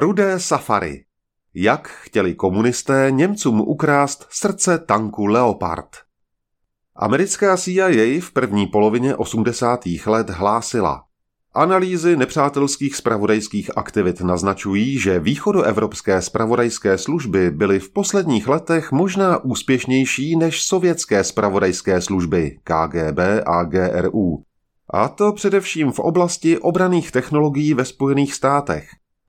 Rudé safari. Jak chtěli komunisté Němcům ukrást srdce tanku Leopard? Americká CIA v první polovině 80. let hlásila: analýzy nepřátelských zpravodajských aktivit naznačují, že východoevropské zpravodajské služby byly v posledních letech možná úspěšnější než sovětské zpravodajské služby KGB a GRU. A to především v oblasti obranných technologií ve Spojených státech.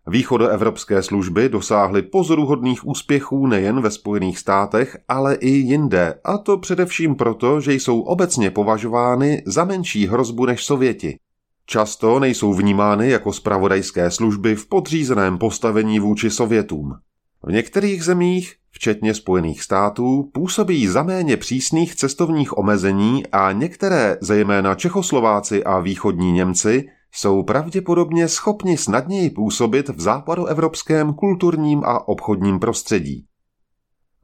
Východoevropské služby dosáhly pozoruhodných úspěchů nejen ve Spojených státech, ale i jinde, a to především proto, že jsou obecně považovány za menší hrozbu než Sověti. Často nejsou vnímány jako zpravodajské služby v podřízeném postavení vůči Sovětům. V některých zemích, včetně Spojených států, působí za méně přísných cestovních omezení a některé, zejména Čechoslováci a východní Němci, jsou pravděpodobně schopni snadněji působit v západoevropském kulturním a obchodním prostředí.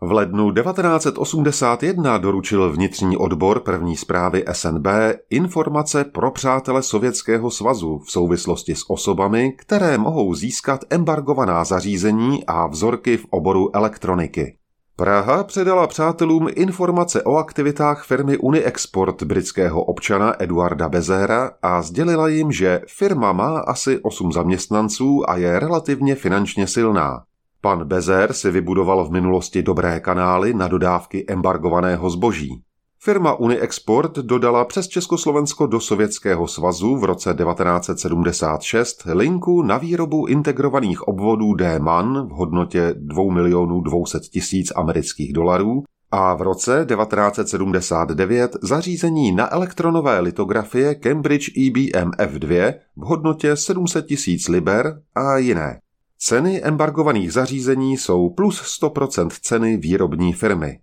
V lednu 1981 doručil vnitřní odbor první zprávy SNB informace pro přátele Sovětského svazu v souvislosti s osobami, které mohou získat embargovaná zařízení a vzorky v oboru elektroniky. Praha předala přátelům informace o aktivitách firmy Uniexport britského občana Eduarda Bezéra a sdělila jim, že firma má asi 8 zaměstnanců a je relativně finančně silná. Pan Bezér si vybudoval v minulosti dobré kanály na dodávky embargovaného zboží. Firma Uniexport dodala přes Československo do Sovětského svazu v roce 1976 linku na výrobu integrovaných obvodů D-MAN v hodnotě 2 200 000 amerických dolarů a v roce 1979 zařízení na elektronové litografie Cambridge EBM F2 v hodnotě 700 000 liber a jiné. Ceny embargovaných zařízení jsou plus 100% ceny výrobní firmy.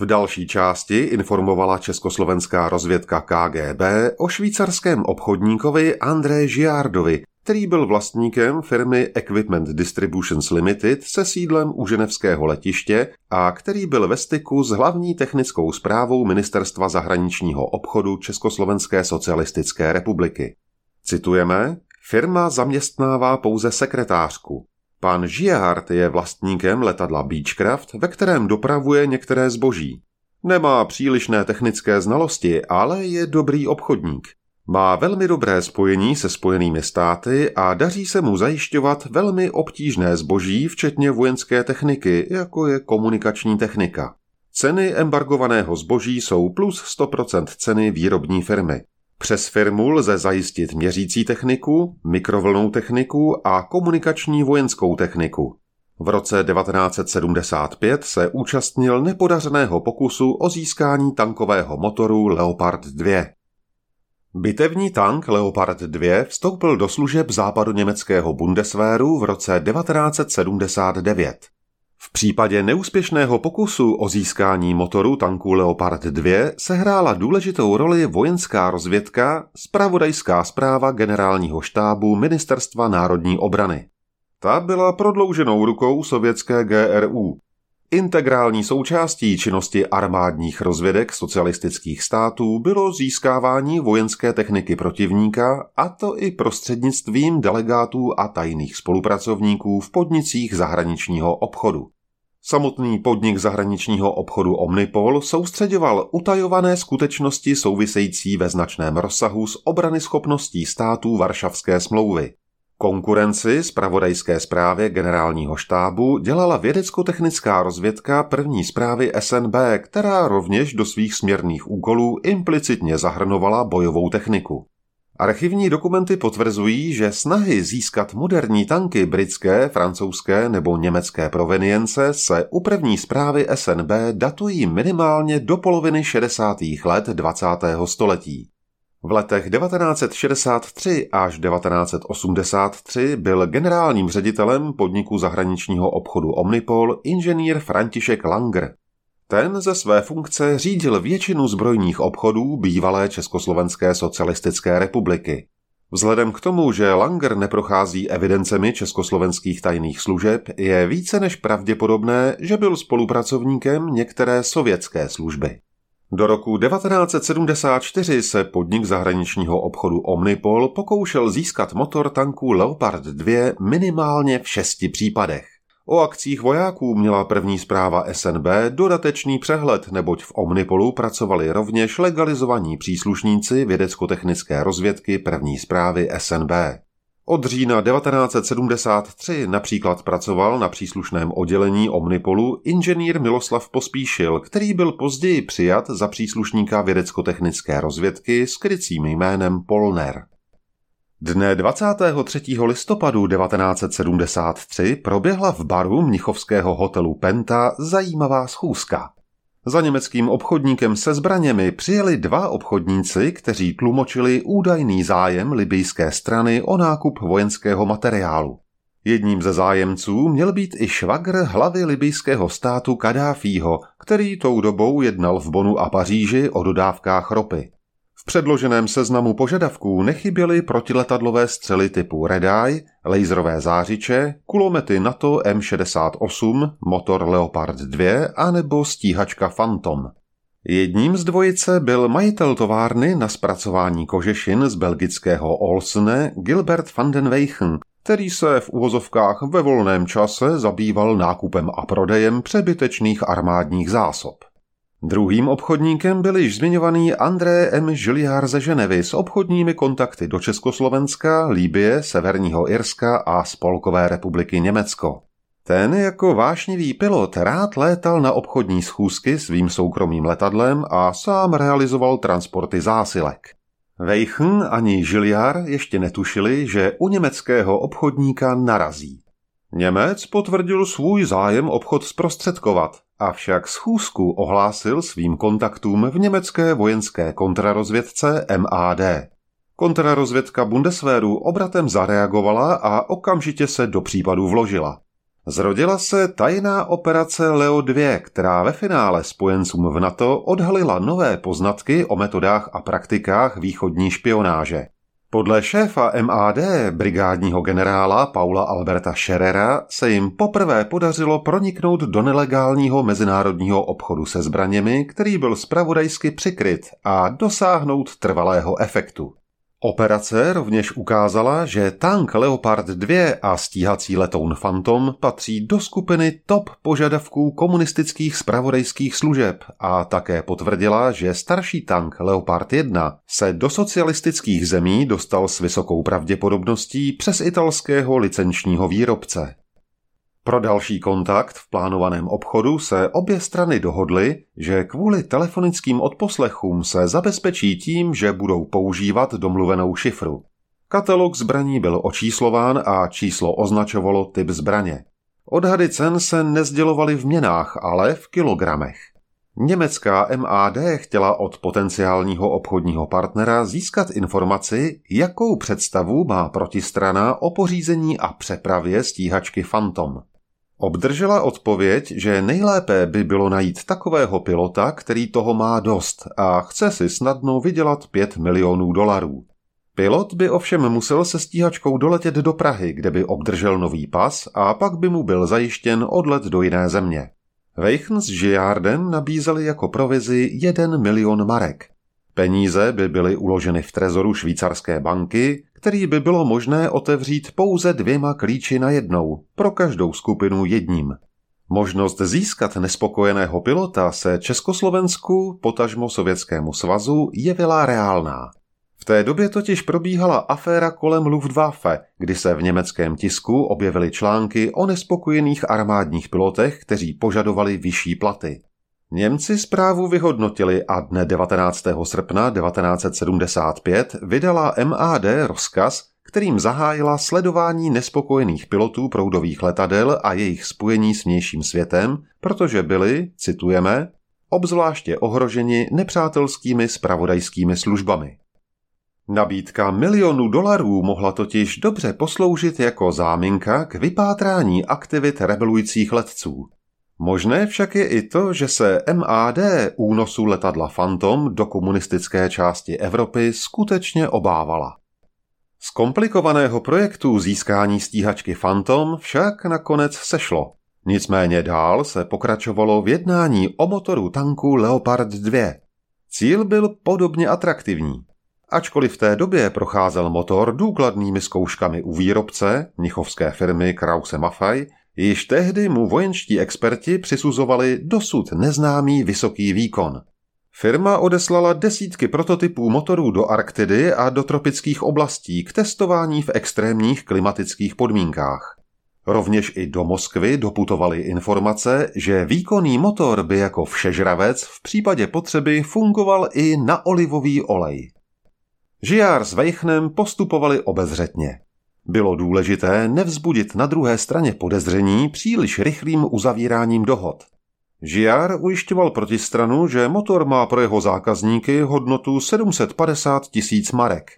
V další části informovala československá rozvědka KGB o švýcarském obchodníkovi André Žiardovi, který byl vlastníkem firmy Equipment Distributions Limited se sídlem u ženevského letiště a který byl ve styku s hlavní technickou správou Ministerstva zahraničního obchodu Československé socialistické republiky. Citujeme: firma zaměstnává pouze sekretářku. Pan Žiard je vlastníkem letadla Beechcraft, ve kterém dopravuje některé zboží. Nemá přílišné technické znalosti, ale je dobrý obchodník. Má velmi dobré spojení se Spojenými státy a daří se mu zajišťovat velmi obtížné zboží, včetně vojenské techniky, jako je komunikační technika. Ceny embargovaného zboží jsou plus 100% ceny výrobní firmy. Přes firmu lze zajistit měřící techniku, mikrovlnnou techniku a komunikační vojenskou techniku. V roce 1975 se účastnil nepodařeného pokusu o získání tankového motoru Leopard 2. Bitevní tank Leopard 2 vstoupil do služeb západoněmeckého Bundeswehru v roce 1979. V případě neúspěšného pokusu o získání motoru tanku Leopard 2 sehrála důležitou roli vojenská rozvědka, zpravodajská zpráva generálního štábu Ministerstva národní obrany. Ta byla prodlouženou rukou sovětské GRU. Integrální součástí činnosti armádních rozvědek socialistických států bylo získávání vojenské techniky protivníka, a to i prostřednictvím delegátů a tajných spolupracovníků v podnicích zahraničního obchodu. Samotný podnik zahraničního obchodu Omnipol soustřeďoval utajované skutečnosti související ve značném rozsahu s obranyschopností států Varšavské smlouvy. Konkurenci zpravodajské zprávě generálního štábu dělala vědecko-technická rozvědka první zprávy SNB, která rovněž do svých směrných úkolů implicitně zahrnovala bojovou techniku. Archivní dokumenty potvrzují, že snahy získat moderní tanky britské, francouzské nebo německé provenience se u první zprávy SNB datují minimálně do poloviny 60. let 20. století. V letech 1963 až 1983 byl generálním ředitelem podniku zahraničního obchodu Omnipol inženýr František Langer. Ten ze své funkce řídil většinu zbrojních obchodů bývalé Československé socialistické republiky. Vzhledem k tomu, že Langer neprochází evidencemi československých tajných služeb, je více než pravděpodobné, že byl spolupracovníkem některé sovětské služby. Do roku 1974 se podnik zahraničního obchodu Omnipol pokoušel získat motor tanků Leopard 2 minimálně v 6 případech. O akcích vojáků měla první zpráva SNB dodatečný přehled, neboť v Omnipolu pracovali rovněž legalizovaní příslušníci vědecko-technické rozvědky první zprávy SNB. Od října 1973 například pracoval na příslušném oddělení Omnipolu inženýr Miloslav Pospíšil, který byl později přijat za příslušníka vědecko-technické rozvědky s krycím jménem Polner. Dne 23. listopadu 1973 proběhla v baru mnichovského hotelu Penta zajímavá schůzka. Za německým obchodníkem se zbraněmi přijeli 2 obchodníci, kteří tlumočili údajný zájem libijské strany o nákup vojenského materiálu. Jedním ze zájemců měl být i švagr hlavy libijského státu Kadáfího, který tou dobou jednal v Bonu a Paříži o dodávkách ropy. V předloženém seznamu požadavků nechyběly protiletadlové střely typu Red Eye, laserové zářiče, kulomety NATO M68, motor Leopard 2 anebo stíhačka Phantom. Jedním z dvojice byl majitel továrny na zpracování kožešin z belgického Olsne Gilbert van den Weichen, který se v uvozovkách ve volném čase zabýval nákupem a prodejem přebytečných armádních zásob. Druhým obchodníkem byl již zmiňovaný André Žiardi ze Ženevy s obchodními kontakty do Československa, Libye, Severního Irska a Spolkové republiky Německo. Ten jako vášnivý pilot rád létal na obchodní schůzky svým soukromým letadlem a sám realizoval transporty zásilek. Weichen ani Žiardi ještě netušili, že u německého obchodníka narazí. Němec potvrdil svůj zájem obchod zprostředkovat, avšak schůzku ohlásil svým kontaktům v německé vojenské kontrarozvědce MAD. Kontrarozvědka Bundeswehru obratem zareagovala a okamžitě se do případu vložila. Zrodila se tajná operace Leo 2, která ve finále spojencům v NATO odhalila nové poznatky o metodách a praktikách východní špionáže. Podle šéfa MAD, brigádního generála Paula Alberta Scherera, se jim poprvé podařilo proniknout do nelegálního mezinárodního obchodu se zbraněmi, který byl zpravodajsky přikryt, a dosáhnout trvalého efektu. Operace rovněž ukázala, že tank Leopard 2 a stíhací letoun Phantom patří do skupiny top požadavků komunistických zpravodajských služeb, a také potvrdila, že starší tank Leopard 1 se do socialistických zemí dostal s vysokou pravděpodobností přes italského licenčního výrobce. Pro další kontakt v plánovaném obchodu se obě strany dohodly, že kvůli telefonickým odposlechům se zabezpečí tím, že budou používat domluvenou šifru. Katalog zbraní byl očíslován a číslo označovalo typ zbraně. Odhady cen se nezdělovaly v měnách, ale v kilogramech. Německá MAD chtěla od potenciálního obchodního partnera získat informaci, jakou představu má protistrana o pořízení a přepravě stíhačky Phantom. Obdržela odpověď, že nejlépe by bylo najít takového pilota, který toho má dost a chce si snadno vydělat $5 milionů. Pilot by ovšem musel se stíhačkou doletět do Prahy, kde by obdržel nový pas a pak by mu byl zajištěn odlet do jiné země. Weichen s Žiardem nabízeli jako provizi 1 milion marek. Peníze by byly uloženy v trezoru švýcarské banky, který by bylo možné otevřít pouze 2 klíči najednou, pro každou skupinu jedním. Možnost získat nespokojeného pilota se Československu, potažmo Sovětskému svazu, jevila reálná. V té době totiž probíhala aféra kolem Luftwaffe, kdy se v německém tisku objevily články o nespokojených armádních pilotech, kteří požadovali vyšší platy. Němci zprávu vyhodnotili a dne 19. srpna 1975 vydala MAD rozkaz, kterým zahájila sledování nespokojených pilotů proudových letadel a jejich spojení s vnějším světem, protože byli, citujeme, obzvláště ohroženi nepřátelskými zpravodajskými službami. Nabídka $1 milion mohla totiž dobře posloužit jako záminka k vypátrání aktivit rebelujících letců. Možné však je i to, že se MAD únosu letadla Phantom do komunistické části Evropy skutečně obávala. Z komplikovaného projektu získání stíhačky Phantom však nakonec sešlo. Nicméně dál se pokračovalo v jednání o motoru tanku Leopard 2. Cíl byl podobně atraktivní. Ačkoliv v té době procházel motor důkladnými zkouškami u výrobce, mnichovské firmy Krauss-Maffei, již tehdy mu vojenští experti přisuzovali dosud neznámý vysoký výkon. Firma odeslala desítky prototypů motorů do Arktidy a do tropických oblastí k testování v extrémních klimatických podmínkách. Rovněž i do Moskvy doputovaly informace, že výkonný motor by jako všežravec v případě potřeby fungoval i na olivový olej. Žiar s Weichenem postupovali obezřetně. Bylo důležité nevzbudit na druhé straně podezření příliš rychlým uzavíráním dohod. Žiar ujišťoval protistranu, že motor má pro jeho zákazníky hodnotu 750 000 marek.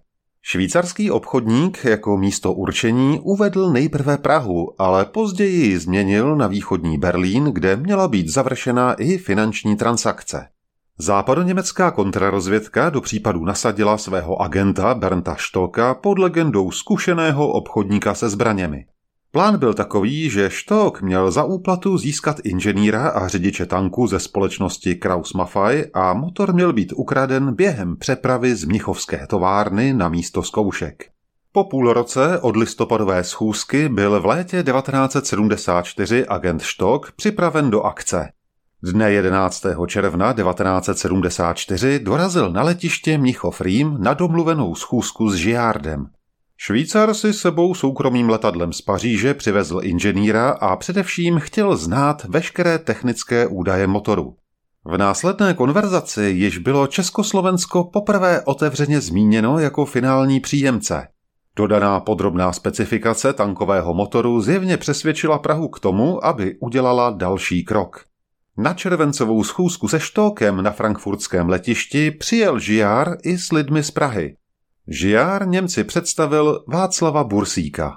Švýcarský obchodník jako místo určení uvedl nejprve Prahu, ale později ji změnil na východní Berlín, kde měla být završena i finanční transakce. Západoněmecká kontrarozvědka do případu nasadila svého agenta Bernta Stolka pod legendou zkušeného obchodníka se zbraněmi. Plán byl takový, že Stolk měl za úplatu získat inženýra a řidiče tanku ze společnosti Krauss-Maffei a motor měl být ukraden během přepravy z mnichovské továrny na místo zkoušek. Po půl roce od listopadové schůzky byl v létě 1974 agent Stolk připraven do akce. Dne 11. června 1974 dorazil na letiště Mnichov-Rým na domluvenou schůzku s Žiardem. Švýcar si sebou soukromým letadlem z Paříže přivezl inženýra a především chtěl znát veškeré technické údaje motoru. V následné konverzaci již bylo Československo poprvé otevřeně zmíněno jako finální příjemce. Dodaná podrobná specifikace tankového motoru zjevně přesvědčila Prahu k tomu, aby udělala další krok. Na červencovou schůzku se Stolkem na frankfurtském letišti přijel Žiar i s lidmi z Prahy. Žiar Němci představil Václava Bursíka.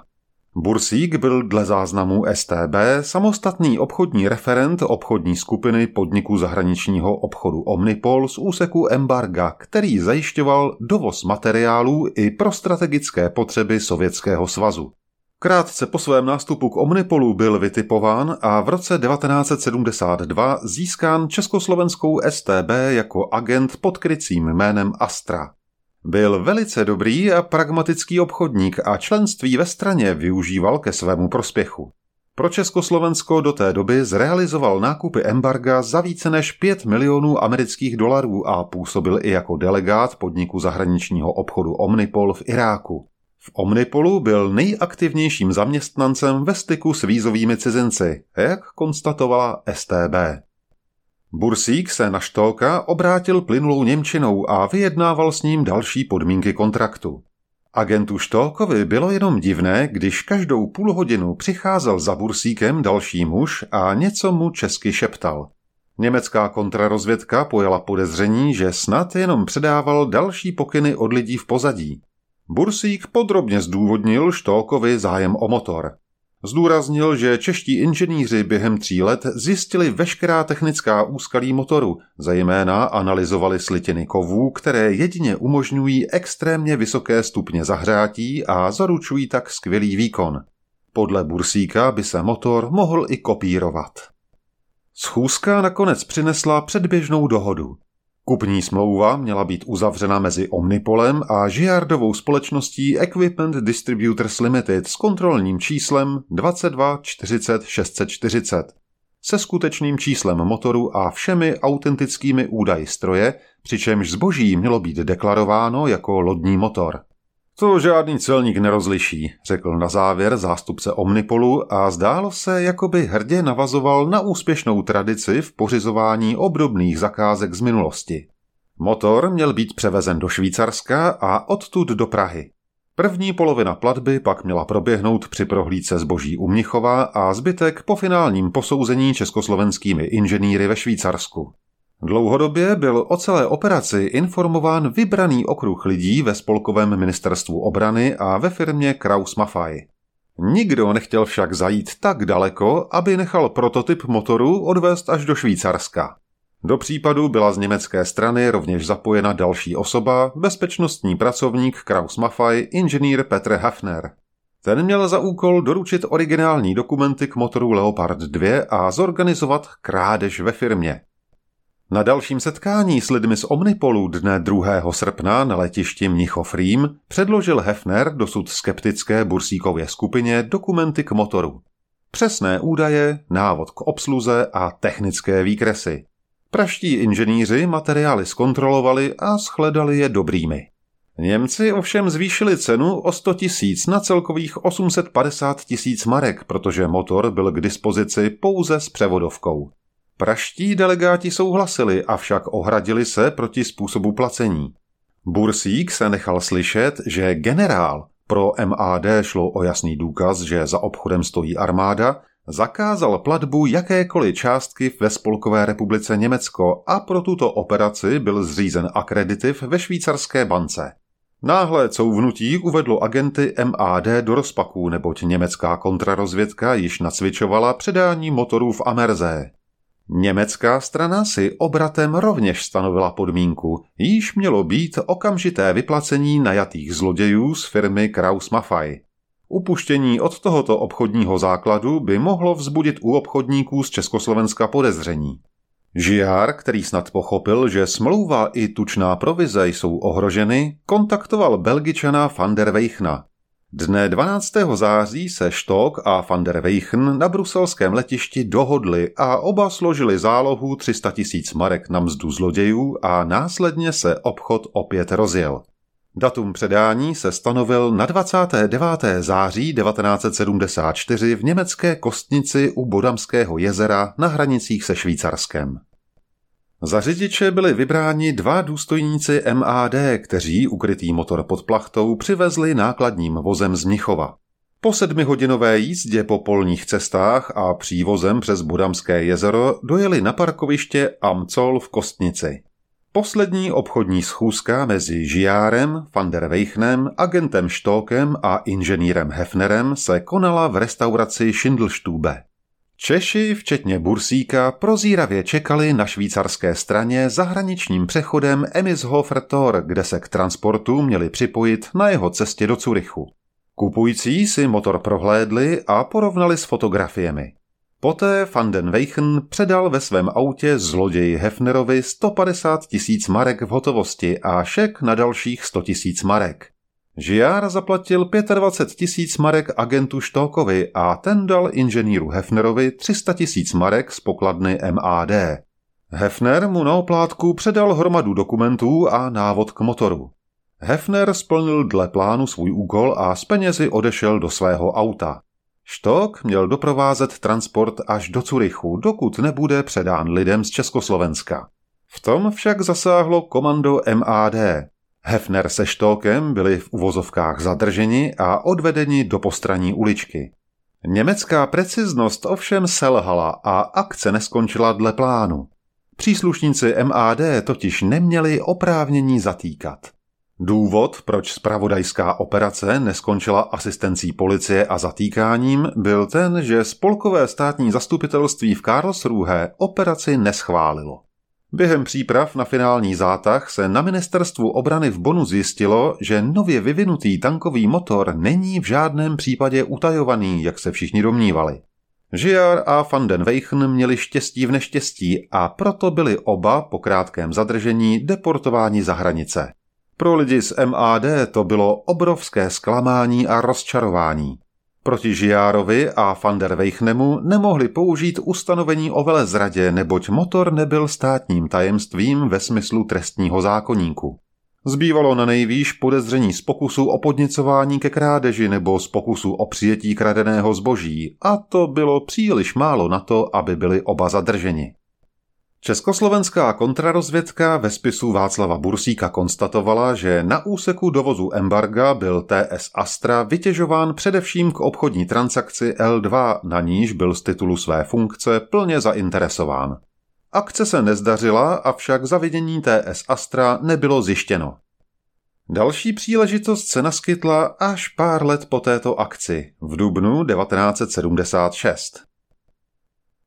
Bursík byl dle záznamů StB samostatný obchodní referent obchodní skupiny podniku zahraničního obchodu Omnipol z úseku embarga, který zajišťoval dovoz materiálů i pro strategické potřeby Sovětského svazu. Krátce po svém nástupu k Omnipolu byl vytipován a v roce 1972 získán československou StB jako agent pod krycím jménem Astra. Byl velice dobrý a pragmatický obchodník a členství ve straně využíval ke svému prospěchu. Pro Československo do té doby zrealizoval nákupy embarga za více než 5 milionů amerických dolarů a působil i jako delegát podniku zahraničního obchodu Omnipol v Iráku. V Omnipolu byl nejaktivnějším zaměstnancem ve styku s vízovými cizinci, jak konstatovala StB. Bursík se na Stolka obrátil plynulou němčinou a vyjednával s ním další podmínky kontraktu. Agentu Stolkovi bylo jenom divné, když každou půl hodinu přicházel za Bursíkem další muž a něco mu česky šeptal. Německá kontrarozvědka pojala podezření, že snad jenom předával další pokyny od lidí v pozadí. Bursík podrobně zdůvodnil Stolkovi zájem o motor. Zdůraznil, že čeští inženýři během 3 let zjistili veškerá technická úskalí motoru, zejména analyzovali slitiny kovů, které jedině umožňují extrémně vysoké stupně zahřátí a zaručují tak skvělý výkon. Podle Bursíka by se motor mohl i kopírovat. Schůzka nakonec přinesla předběžnou dohodu. Kupní smlouva měla být uzavřena mezi Omnipolem a Žiardovou společností Equipment Distributors Limited s kontrolním číslem 22 40 640, se skutečným číslem motoru a všemi autentickými údaji stroje, přičemž zboží mělo být deklarováno jako lodní motor. To žádný celník nerozliší, řekl na závěr zástupce Omnipolu a zdálo se, jako by hrdě navazoval na úspěšnou tradici v pořizování obdobných zakázek z minulosti. Motor měl být převezen do Švýcarska a odtud do Prahy. První polovina platby pak měla proběhnout při prohlídce zboží u Mnichova a zbytek po finálním posouzení československými inženýry ve Švýcarsku. Dlouhodobě byl o celé operaci informován vybraný okruh lidí ve spolkovém ministerstvu obrany a ve firmě Krauss-Maffei. Nikdo nechtěl však zajít tak daleko, aby nechal prototyp motoru odvést až do Švýcarska. Do případu byla z německé strany rovněž zapojena další osoba, bezpečnostní pracovník Krauss-Maffei inženýr Petr Hafner. Ten měl za úkol doručit originální dokumenty k motoru Leopard 2 a zorganizovat krádež ve firmě. Na dalším setkání s lidmi z Omnipolu dne 2. srpna na letišti Mnichov-Rým předložil Hafner dosud skeptické Bursíkově skupině dokumenty k motoru. Přesné údaje, návod k obsluze a technické výkresy. Praští inženýři materiály zkontrolovali a shledali je dobrými. Němci ovšem zvýšili cenu o 100 000 na celkových 850 000 marek, protože motor byl k dispozici pouze s převodovkou. Praští delegáti souhlasili, avšak ohradili se proti způsobu placení. Bursík se nechal slyšet, že generál, pro MAD šlo o jasný důkaz, že za obchodem stojí armáda, zakázal platbu jakékoliv částky ve Spolkové republice Německo a pro tuto operaci byl zřízen akreditiv ve švýcarské bance. Náhle couvnutí uvedlo agenty MAD do rozpaků, neboť německá kontrarozvědka již nacvičovala předání motorů v Amersee. Německá strana si obratem rovněž stanovila podmínku, jíž mělo být okamžité vyplacení najatých zlodějů z firmy Krauss-Maffei. Upuštění od tohoto obchodního základu by mohlo vzbudit u obchodníků z Československa podezření. Žiar, který snad pochopil, že smlouva i tučná provize jsou ohroženy, kontaktoval Belgičana van der Weichena. Dne 12. září se Stock a van der Weichen na bruselském letišti dohodli a oba složili zálohu 300 000 marek na mzdu zlodějů a následně se obchod opět rozjel. Datum předání se stanovil na 29. září 1974 v německé Kostnici u Bodamského jezera na hranicích se Švýcarskem. Za řidiče byli vybráni 2 důstojníci MAD, kteří ukrytý motor pod plachtou přivezli nákladním vozem z Mnichova. Po 7hodinové jízdě po polních cestách a přívozem přes Bodamské jezero dojeli na parkoviště Amcol v Kostnici. Poslední obchodní schůzka mezi Žiárem, van der Weichenem, agentem Stockem a inženýrem Hafnerem se konala v restauraci Schindlstube. Češi, včetně Bursíka, prozíravě čekali na švýcarské straně zahraničním přechodem Emishofer-Tor, kde se k transportu měli připojit na jeho cestě do Curychu. Kupující si motor prohlédli a porovnali s fotografiemi. Poté van den Weichen předal ve svém autě zloději Hafnerovi 150 000 marek v hotovosti a šek na dalších 100 000 marek. Žiár zaplatil 25 000 marek agentu Stockovi a ten dal inženýru Hafnerovi 300 000 marek z pokladny MAD. Hafner mu na oplátku předal hromadu dokumentů a návod k motoru. Hafner splnil dle plánu svůj úkol a s penězi odešel do svého auta. Stock měl doprovázet transport až do Curychu, dokud nebude předán lidem z Československa. V tom však zasáhlo komando MAD. Hafner se Stockem byli v uvozovkách zadrženi a odvedeni do postranní uličky. Německá preciznost ovšem selhala a akce neskončila dle plánu. Příslušníci MAD totiž neměli oprávnění zatýkat. Důvod, proč zpravodajská operace neskončila asistencí policie a zatýkáním, byl ten, že spolkové státní zastupitelství v Karlsruhe operaci neschválilo. Během příprav na finální zátah se na ministerstvu obrany v Bonnu zjistilo, že nově vyvinutý tankový motor není v žádném případě utajovaný, jak se všichni domnívali. Žiar a van den Weichen měli štěstí v neštěstí a proto byli oba po krátkém zadržení deportováni za hranice. Pro lidi z MAD to bylo obrovské zklamání a rozčarování. Proti Žiárovi a van der Weichnemu nemohli použít ustanovení o velezradě, neboť motor nebyl státním tajemstvím ve smyslu trestního zákoníku. Zbývalo nanejvýš podezření z pokusu o podněcování ke krádeži nebo z pokusu o přijetí kradeného zboží, a to bylo příliš málo na to, aby byli oba zadrženi. Československá kontrarozvědka ve spisu Václava Bursíka konstatovala, že na úseku dovozu embarga byl TS Astra vytěžován především k obchodní transakci L2, na níž byl z titulu své funkce plně zainteresován. Akce se nezdařila, avšak zavinění TS Astra nebylo zjištěno. Další příležitost se naskytla až pár let po této akci, v dubnu 1976.